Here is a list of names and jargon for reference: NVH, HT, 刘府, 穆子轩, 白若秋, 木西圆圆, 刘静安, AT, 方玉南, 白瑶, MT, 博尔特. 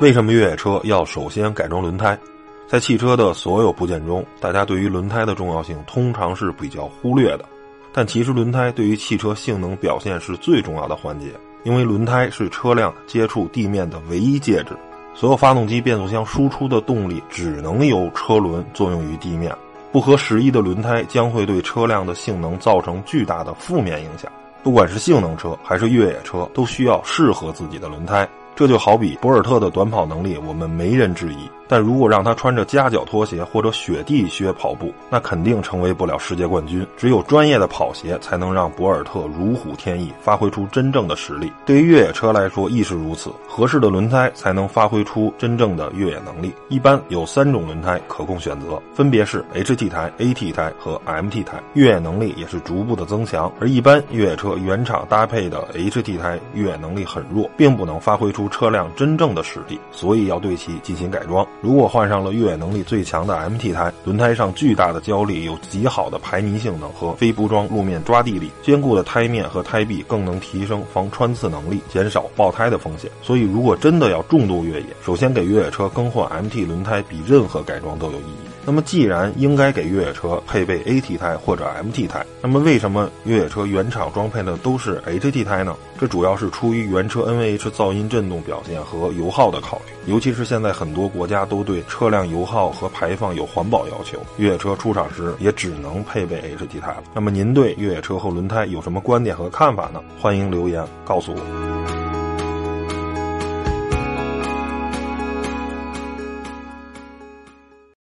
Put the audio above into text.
为什么越野车要首先改装轮胎？在汽车的所有部件中，大家对于轮胎的重要性通常是比较忽略的，但其实轮胎对于汽车性能表现是最重要的环节，因为轮胎是车辆接触地面的唯一介质，所有发动机变速箱输出的动力只能由车轮作用于地面，不合时宜的轮胎将会对车辆的性能造成巨大的负面影响。不管是性能车还是越野车，都需要适合自己的轮胎。这就好比博尔特的短跑能力我们没人质疑，但如果让他穿着夹脚拖鞋或者雪地靴跑步，那肯定成为不了世界冠军。只有专业的跑鞋才能让博尔特如虎添翼，发挥出真正的实力。对于越野车来说亦是如此，合适的轮胎才能发挥出真正的越野能力。一般有三种轮胎可供选择，分别是 HT 胎、AT 胎和 MT 胎。越野能力也是逐步的增强，而一般越野车原厂搭配的 HT 胎越野能力很弱，并不能发挥出车辆真正的实力，所以要对其进行改装。如果换上了越野能力最强的 MT 胎，轮胎上巨大的胶粒有极好的排泥性能和非铺装路面抓地力，坚固的胎面和胎壁更能提升防穿刺能力，减少爆胎的风险。所以如果真的要重度越野，首先给越野车更换 MT 轮胎比任何改装都有意义。那么既然应该给越野车配备 AT 胎或者 MT 胎，那么为什么越野车原厂装配的都是 HT 胎呢？这主要是出于原车 NVH 噪音振动表现和油耗的考虑，尤其是现在很多国家都对车辆油耗和排放有环保要求，越野车出厂时也只能配备 HT 胎了。那么您对越野车后轮胎有什么观点和看法呢？欢迎留言告诉我。